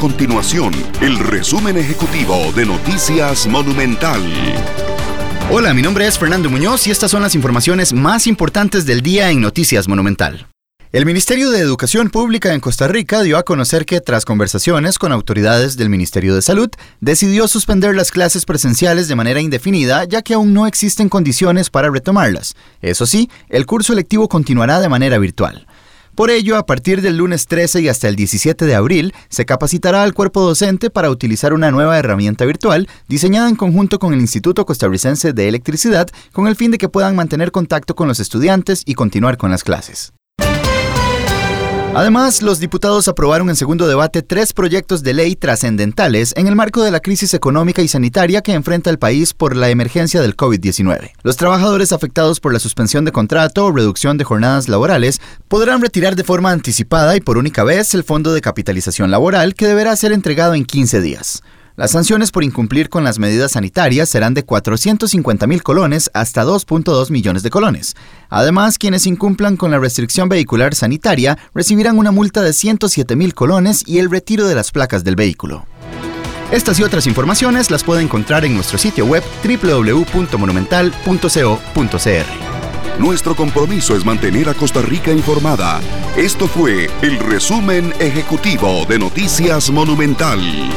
continuación el resumen ejecutivo de Noticias Monumental. Hola, mi nombre es Fernando Muñoz y estas son las informaciones más importantes del día en Noticias Monumental. El Ministerio de Educación Pública en Costa Rica dio a conocer que, tras conversaciones con autoridades del Ministerio de Salud, decidió suspender las clases presenciales de manera indefinida, ya que aún no existen condiciones para retomarlas. Eso sí, el curso lectivo continuará de manera virtual. Por ello, a partir del lunes 13 y hasta el 17 de abril, se capacitará al cuerpo docente para utilizar una nueva herramienta virtual diseñada en conjunto con el Instituto Costarricense de Electricidad, con el fin de que puedan mantener contacto con los estudiantes y continuar con las clases. Además, los diputados aprobaron en segundo debate 3 proyectos de ley trascendentales en el marco de la crisis económica y sanitaria que enfrenta el país por la emergencia del COVID-19. Los trabajadores afectados por la suspensión de contrato o reducción de jornadas laborales podrán retirar de forma anticipada y por única vez el Fondo de Capitalización Laboral, que deberá ser entregado en 15 días. Las sanciones por incumplir con las medidas sanitarias serán de 450.000 colones hasta 2.2 millones de colones. Además, quienes incumplan con la restricción vehicular sanitaria recibirán una multa de 107.000 colones y el retiro de las placas del vehículo. Estas y otras informaciones las puede encontrar en nuestro sitio web www.monumental.co.cr. Nuestro compromiso es mantener a Costa Rica informada. Esto fue el resumen ejecutivo de Noticias Monumental.